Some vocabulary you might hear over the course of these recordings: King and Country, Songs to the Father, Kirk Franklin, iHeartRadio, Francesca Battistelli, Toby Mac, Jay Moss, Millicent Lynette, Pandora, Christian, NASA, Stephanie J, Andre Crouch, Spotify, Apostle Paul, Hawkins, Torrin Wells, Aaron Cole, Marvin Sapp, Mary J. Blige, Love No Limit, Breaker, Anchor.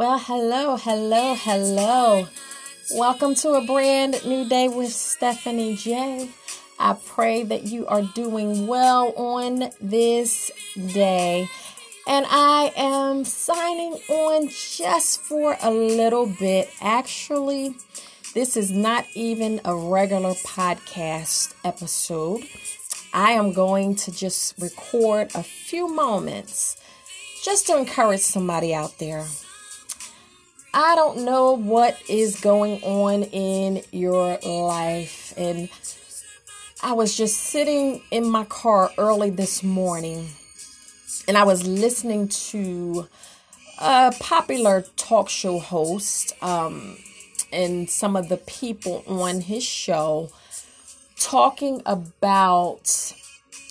Well, hello. Welcome to a brand new day with Stephanie J. I pray that you are doing well on this day. And I am signing on just for a little bit. Actually, this is not even a regular podcast episode. I am going to just record a few moments just to encourage somebody out there. I don't know what is going on in your life. And I was just sitting in my car early this morning, and I was listening to a popular talk show host and some of the people on his show talking about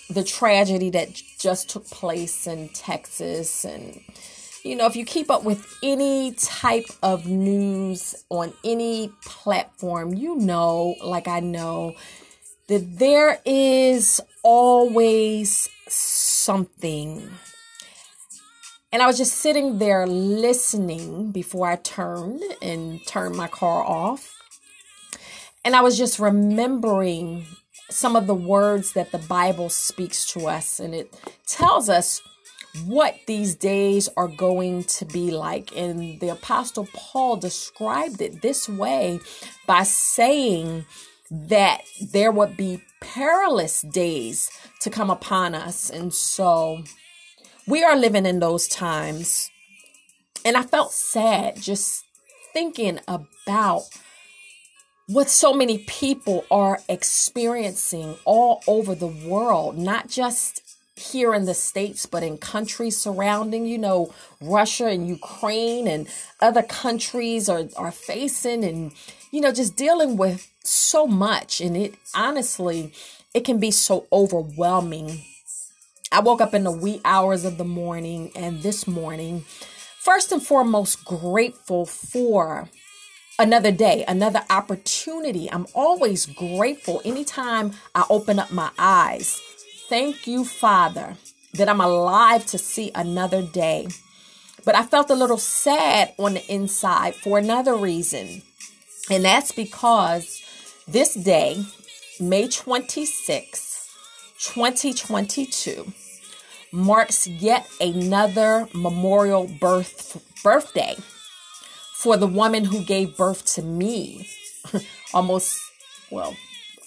the tragedy that just took place in Texas. And you know, if you keep up with any type of news on any platform, you know, like I know, that there is always something. And I was just sitting there listening before I turned my car off. And I was just remembering some of the words that the Bible speaks to us. And it tells us what these days are going to be like. And the Apostle Paul described it this way by saying that there would be perilous days to come upon us. And so we are living in those times. And I felt sad just thinking about what so many people are experiencing all over the world, not just here in the States, but in countries surrounding, you know, Russia and Ukraine and other countries are facing and, you know, just dealing with so much. And it honestly, it can be so overwhelming. I woke up in the wee hours of the morning, and this morning, first and foremost, grateful for another day, another opportunity. I'm always grateful anytime I open up my eyes. Thank you, Father, that I'm alive to see another day. But I felt a little sad on the inside for another reason. And that's because this day, May 26, 2022, marks yet another memorial birthday for the woman who gave birth to me almost,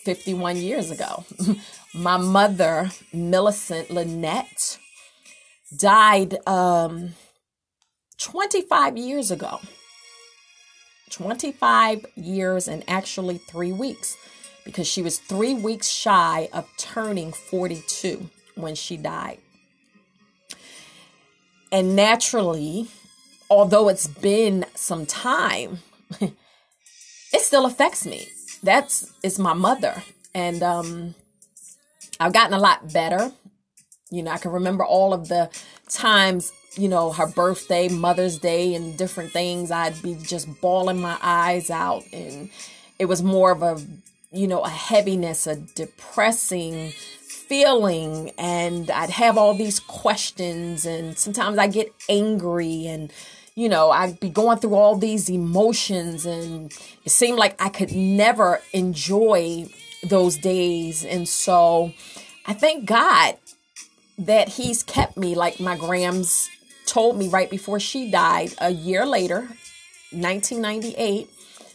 51 years ago. My mother, Millicent Lynette, died 25 years ago. 25 years and actually 3 weeks, because she was 3 weeks shy of turning 42 when she died. And naturally, although it's been some time, it still affects me. It's my mother. And I've gotten a lot better. You know, I can remember all of the times, you know, her birthday, Mother's Day, and different things. I'd be just bawling my eyes out. And it was more of a, you know, a heaviness, a depressing feeling. And I'd have all these questions. And sometimes I get angry. And, you know, I'd be going through all these emotions. And it seemed like I could never enjoy those days. And so I thank God that he's kept me, like my grams told me right before she died a year later, 1998.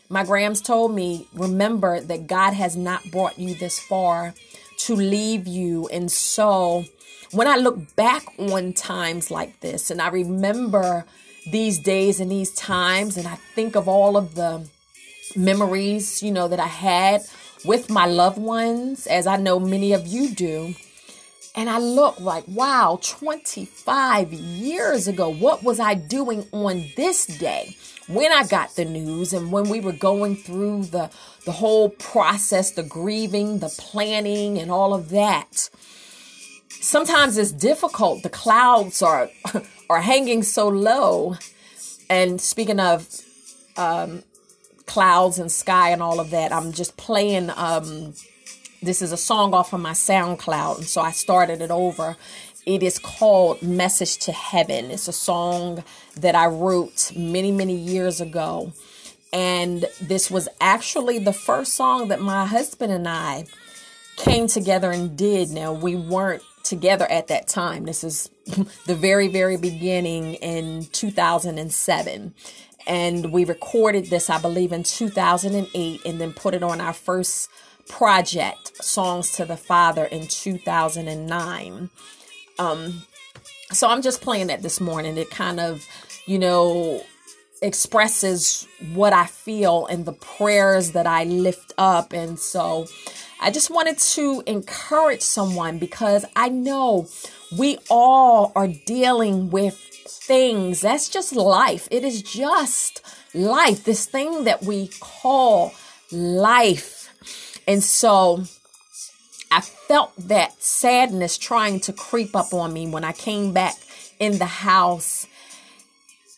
My grams told me, remember that God has not brought you this far to leave you. And so when I look back on times like this, and I remember these days and these times, and I think of all of the memories, you know, that I had with my loved ones, as I know many of you do. And I look like, wow, 25 years ago, what was I doing on this day when I got the news and when we were going through the whole process, the grieving, the planning, and all of that? Sometimes it's difficult. The clouds are hanging so low. And speaking of clouds and sky and all of that, I'm just playing, this is a song off of my SoundCloud, and so I started it over, It is called Message to Heaven. It's a song that I wrote many, many years ago. And this was actually the first song that my husband and I came together and did. Now, we weren't together at that time. This is the very, very beginning in 2007. And we recorded this, I believe, in 2008, and then put it on our first project, Songs to the Father, in 2009. So I'm just playing that this morning. It kind of, you know, expresses what I feel and the prayers that I lift up. And so I just wanted to encourage someone, because I know we all are dealing with things. That's just life. It is just life, this thing that we call life. And so I felt that sadness trying to creep up on me when I came back in the house.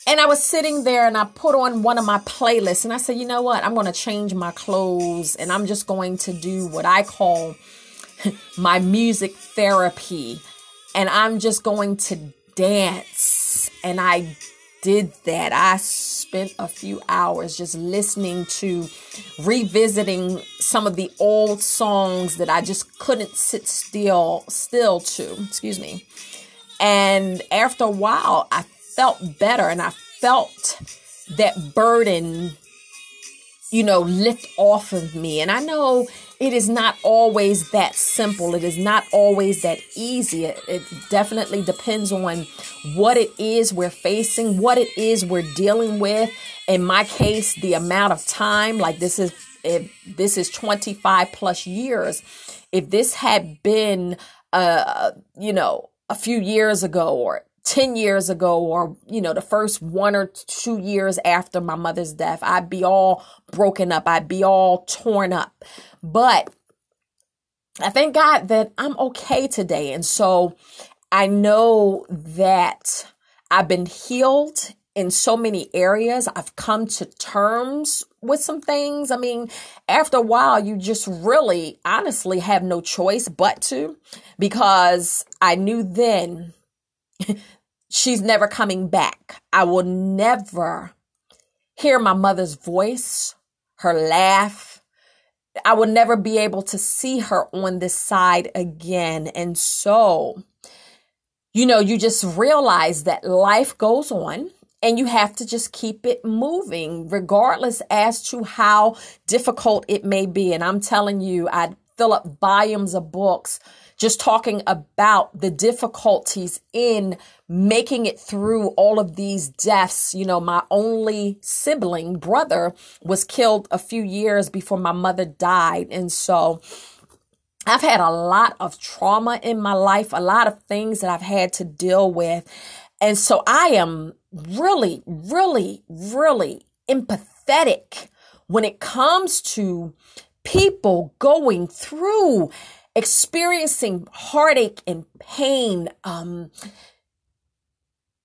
And I was sitting there and I put on one of my playlists and I said, you know what? I'm going to change my clothes and I'm just going to do what I call my music therapy. And I'm just going to dance. And I did that. I spent a few hours just listening to, revisiting some of the old songs that I just couldn't sit still to, excuse me. And after a while, I felt better and I felt that burden, you know, lift off of me. And I know it is not always that simple. It is not always that easy. It definitely depends on what it is we're facing, what it is we're dealing with. In my case, the amount of time, like this is, if this is 25 plus years, if this had been, you know, a few years ago or 10 years ago, or, you know, the first 1 or 2 years after my mother's death, I'd be all broken up. I'd be all torn up. But I thank God that I'm okay today. And so I know that I've been healed in so many areas. I've come to terms with some things. I mean, after a while, you just really honestly have no choice but to, because I knew then she's never coming back. I will never hear my mother's voice, her laugh. I will never be able to see her on this side again. And so, you know, you just realize that life goes on and you have to just keep it moving, regardless as to how difficult it may be. And I'm telling you, I fill up volumes of books just talking about the difficulties in making it through all of these deaths. You know, my only sibling brother was killed a few years before my mother died. And so I've had a lot of trauma in my life, a lot of things that I've had to deal with. And so I am really, really, really empathetic when it comes to people going through, experiencing heartache and pain.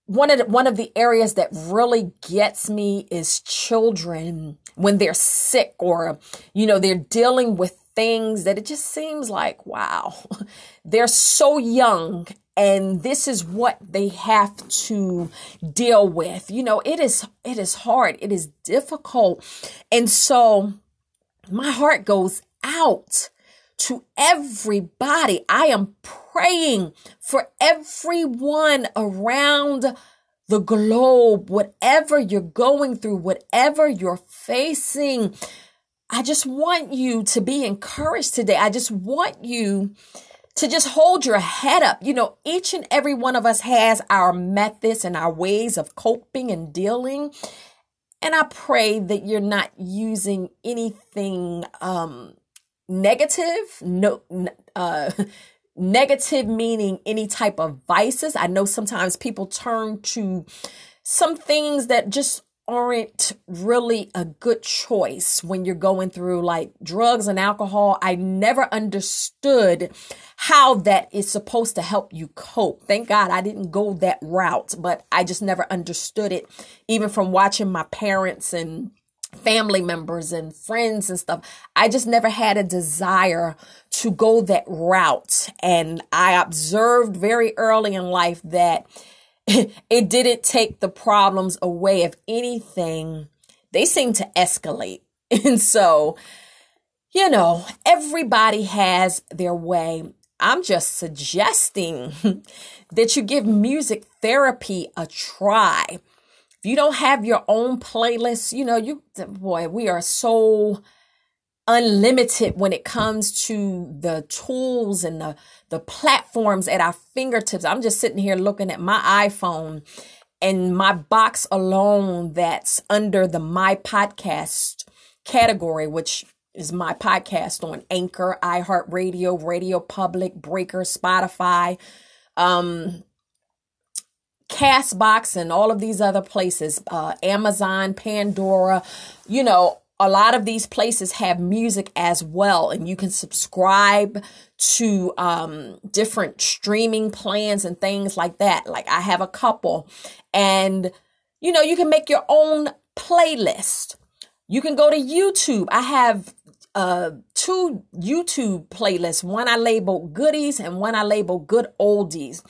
One of the areas that really gets me is children when they're sick, or, you know, they're dealing with things that it just seems like, wow, they're so young and this is what they have to deal with. You know, it is hard. It is difficult. And so my heart goes out to everybody. I am praying for everyone around the globe, whatever you're going through, whatever you're facing. I just want you to be encouraged today. I just want you to just hold your head up. You know, each and every one of us has our methods and our ways of coping and dealing. And I pray that you're not using anything negative. Negative meaning any type of vices. I know sometimes people turn to some things that just aren't really a good choice when you're going through, like, drugs and alcohol. I never understood how that is supposed to help you cope. Thank God I didn't go that route, but I just never understood it, even from watching my parents and family members and friends and stuff. I just never had a desire to go that route. And I observed very early in life that it didn't take the problems away. If anything, they seemed to escalate. And so, you know, everybody has their way. I'm just suggesting that you give music therapy a try. If you don't have your own playlist, you know, we are so unlimited when it comes to the tools and the platforms at our fingertips. I'm just sitting here looking at my iPhone and my box alone that's under the My Podcast category, which is my podcast on Anchor, iHeartRadio, Radio Public, Breaker, Spotify, Castbox, and all of these other places, Amazon, Pandora, you know, a lot of these places have music as well. And you can subscribe to different streaming plans and things like that. Like I have a couple, and, you know, you can make your own playlist. You can go to YouTube. I have two YouTube playlists. One I label goodies and one I label good oldies.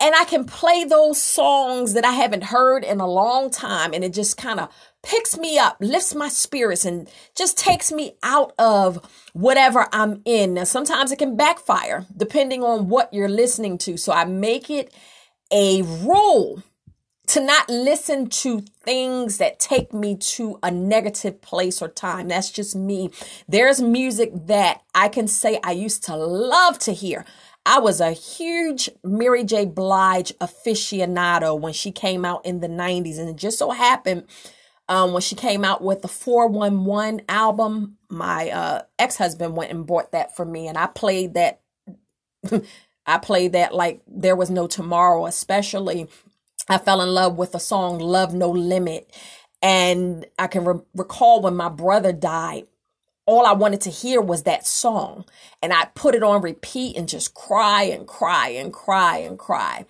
And I can play those songs that I haven't heard in a long time. And it just kind of picks me up, lifts my spirits, and just takes me out of whatever I'm in. Now, sometimes it can backfire depending on what you're listening to. So I make it a rule to not listen to things that take me to a negative place or time. That's just me. There's music that I can say I used to love to hear. I was a huge Mary J. Blige aficionado when she came out in the 90s. And it just so happened when she came out with the 411 album, my ex-husband went and bought that for me. And I played that. I played that like there was no tomorrow. Especially, I fell in love with the song Love No Limit. And I can recall when my brother died, all I wanted to hear was that song, and I put it on repeat and just cry and cry and cry and cry.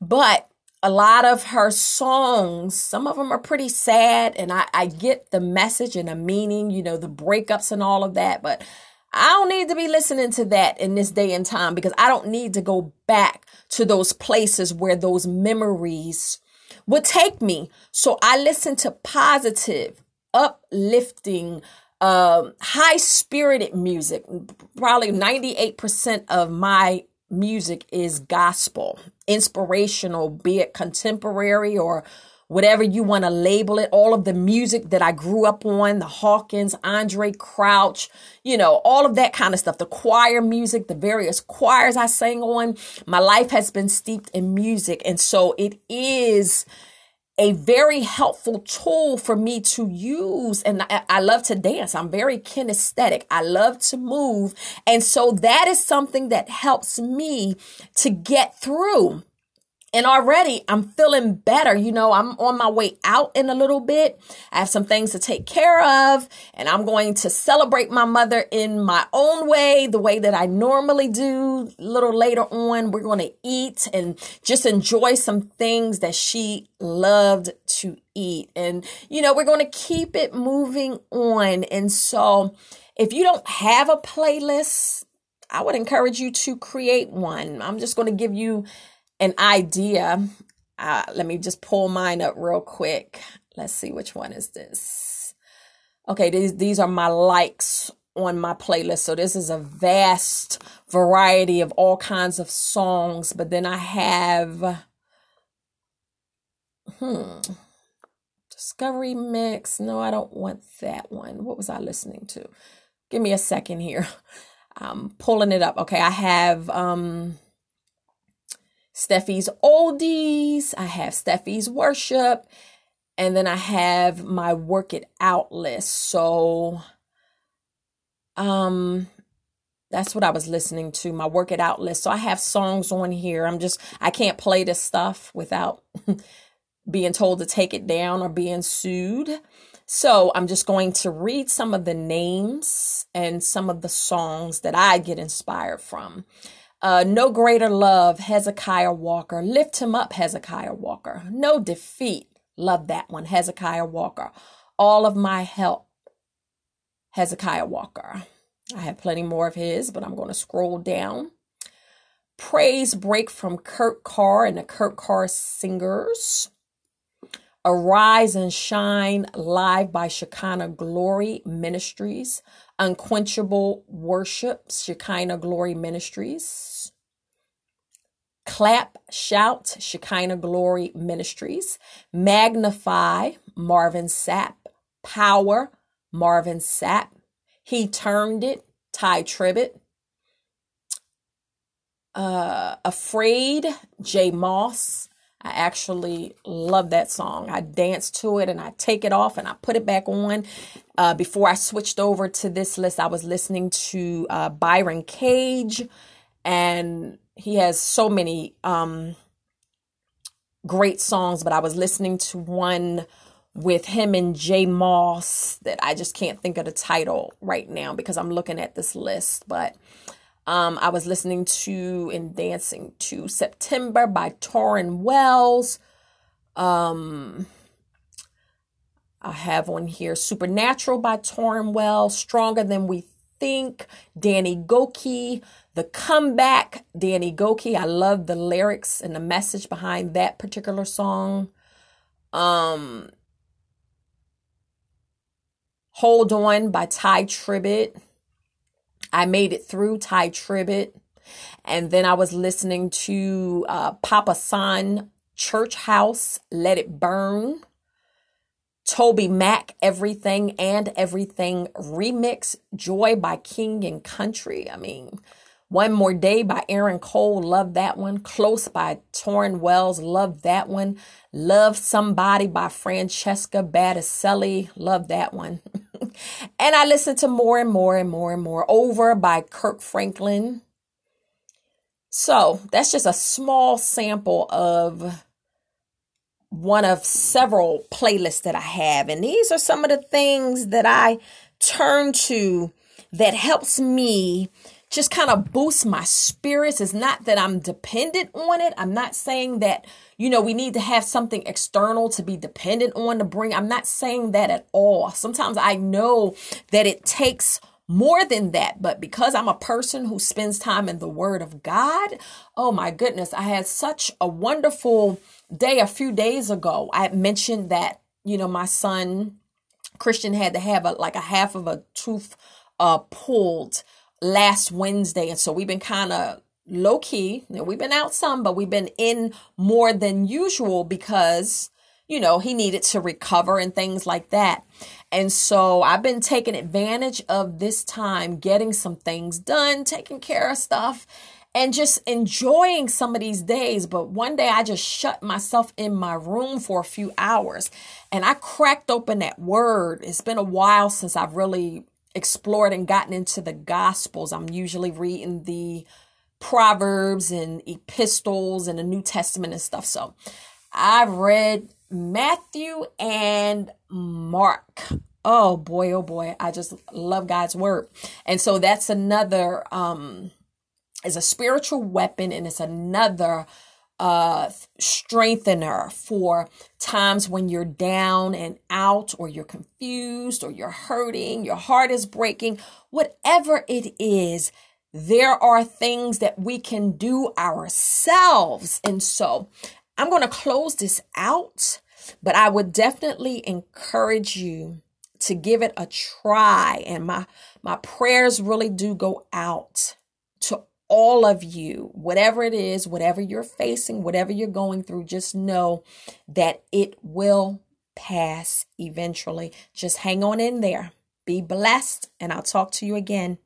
But a lot of her songs, some of them are pretty sad, and I get the message and the meaning, you know, the breakups and all of that. But I don't need to be listening to that in this day and time, because I don't need to go back to those places where those memories would take me. So I listen to positive, uplifting, high-spirited music. Probably 98% of my music is gospel, inspirational, be it contemporary or whatever you want to label it. All of the music that I grew up on, the Hawkins, Andre Crouch, you know, all of that kind of stuff, the choir music, the various choirs I sang on. My life has been steeped in music. And so it is a very helpful tool for me to use. And I love to dance. I'm very kinesthetic. I love to move. And so that is something that helps me to get through. And already I'm feeling better. You know, I'm on my way out in a little bit. I have some things to take care of, and I'm going to celebrate my mother in my own way, the way that I normally do. A little later on, we're going to eat and just enjoy some things that she loved to eat. And, you know, we're going to keep it moving on. And so if you don't have a playlist, I would encourage you to create one. I'm just going to give you an idea. Let me just pull mine up real quick. Let's see, which one is this? Okay, these are my likes on my playlist. So this is a vast variety of all kinds of songs. But then I have Discovery Mix. No, I don't want that one. What was I listening to? Give me a second here. I'm pulling it up. Okay, I have Steffi's Oldies, I have Steffi's Worship, and then I have my Work It Out list. So that's what I was listening to, my Work It Out list. So I have songs on here. I can't play this stuff without being told to take it down or being sued. So I'm just going to read some of the names and some of the songs that I get inspired from. No Greater Love, Hezekiah Walker. Lift Him Up, Hezekiah Walker. No Defeat. Love that one, Hezekiah Walker. all of my help, Hezekiah Walker. I have plenty more of his, but I'm going to scroll down. Praise Break from Kurt Carr and the Kurt Carr Singers. Arise and Shine Live by Shekinah Glory Ministries. Unquenchable Worship, Shekinah Glory Ministries. Clap, Shout, Shekinah Glory Ministries. Magnify, Marvin Sapp. Power, Marvin Sapp. He Turned It, Ty Tribbett. Afraid, Jay Moss. I actually love that song. I dance to it and I take it off and I put it back on. Before I switched over to this list, I was listening to Byron Cage, and he has so many great songs, but I was listening to one with him and Jay Moss that I just can't think of the title right now because I'm looking at this list, but I was listening to and dancing to September by Torrin Wells. I have on here Supernatural by Torrin Wells, Stronger Than We Think, Danny Gokey, The Comeback, Danny Gokey. I love the lyrics and the message behind that particular song. Hold On by Ty Tribbett. I Made It Through, Ty Tribbett. And then I was listening to Papa San, Church House, Let It Burn. Toby Mac, Everything and Everything Remix. Joy by King and Country. I mean, One More Day by Aaron Cole. Love that one. Close by Torrin Wells. Love that one. Love Somebody by Francesca Battistelli. Love that one. And I listened to more and more and more and more. Over by Kirk Franklin. So that's just a small sample of one of several playlists that I have. And these are some of the things that I turn to that helps me just kind of boost my spirits. It's not that I'm dependent on it. I'm not saying that, you know, we need to have something external to be dependent on to bring. I'm not saying that at all. Sometimes I know that it takes more than that, but because I'm a person who spends time in the Word of God, oh my goodness, I had such a wonderful day a few days ago. I mentioned that, you know, my son Christian had to have a half of a tooth pulled last Wednesday, and so we've been kind of low key. You know, we've been out some, but we've been in more than usual because, you know, he needed to recover and things like that. And so I've been taking advantage of this time, getting some things done, taking care of stuff, and just enjoying some of these days. But one day I just shut myself in my room for a few hours and I cracked open that Word. It's been a while since I've really explored and gotten into the Gospels. I'm usually reading the Proverbs and Epistles and the New Testament and stuff. So I read Matthew and Mark. Oh boy, I just love God's Word. And so that's another, is a spiritual weapon, and it's another strengthener for times when you're down and out, or you're confused, or you're hurting, your heart is breaking, whatever it is. There are things that we can do ourselves. And so I'm going to close this out, but I would definitely encourage you to give it a try. And my prayers really do go out to all of you. Whatever it is, whatever you're facing, whatever you're going through, just know that it will pass eventually. Just hang on in there. Be blessed, and I'll talk to you again.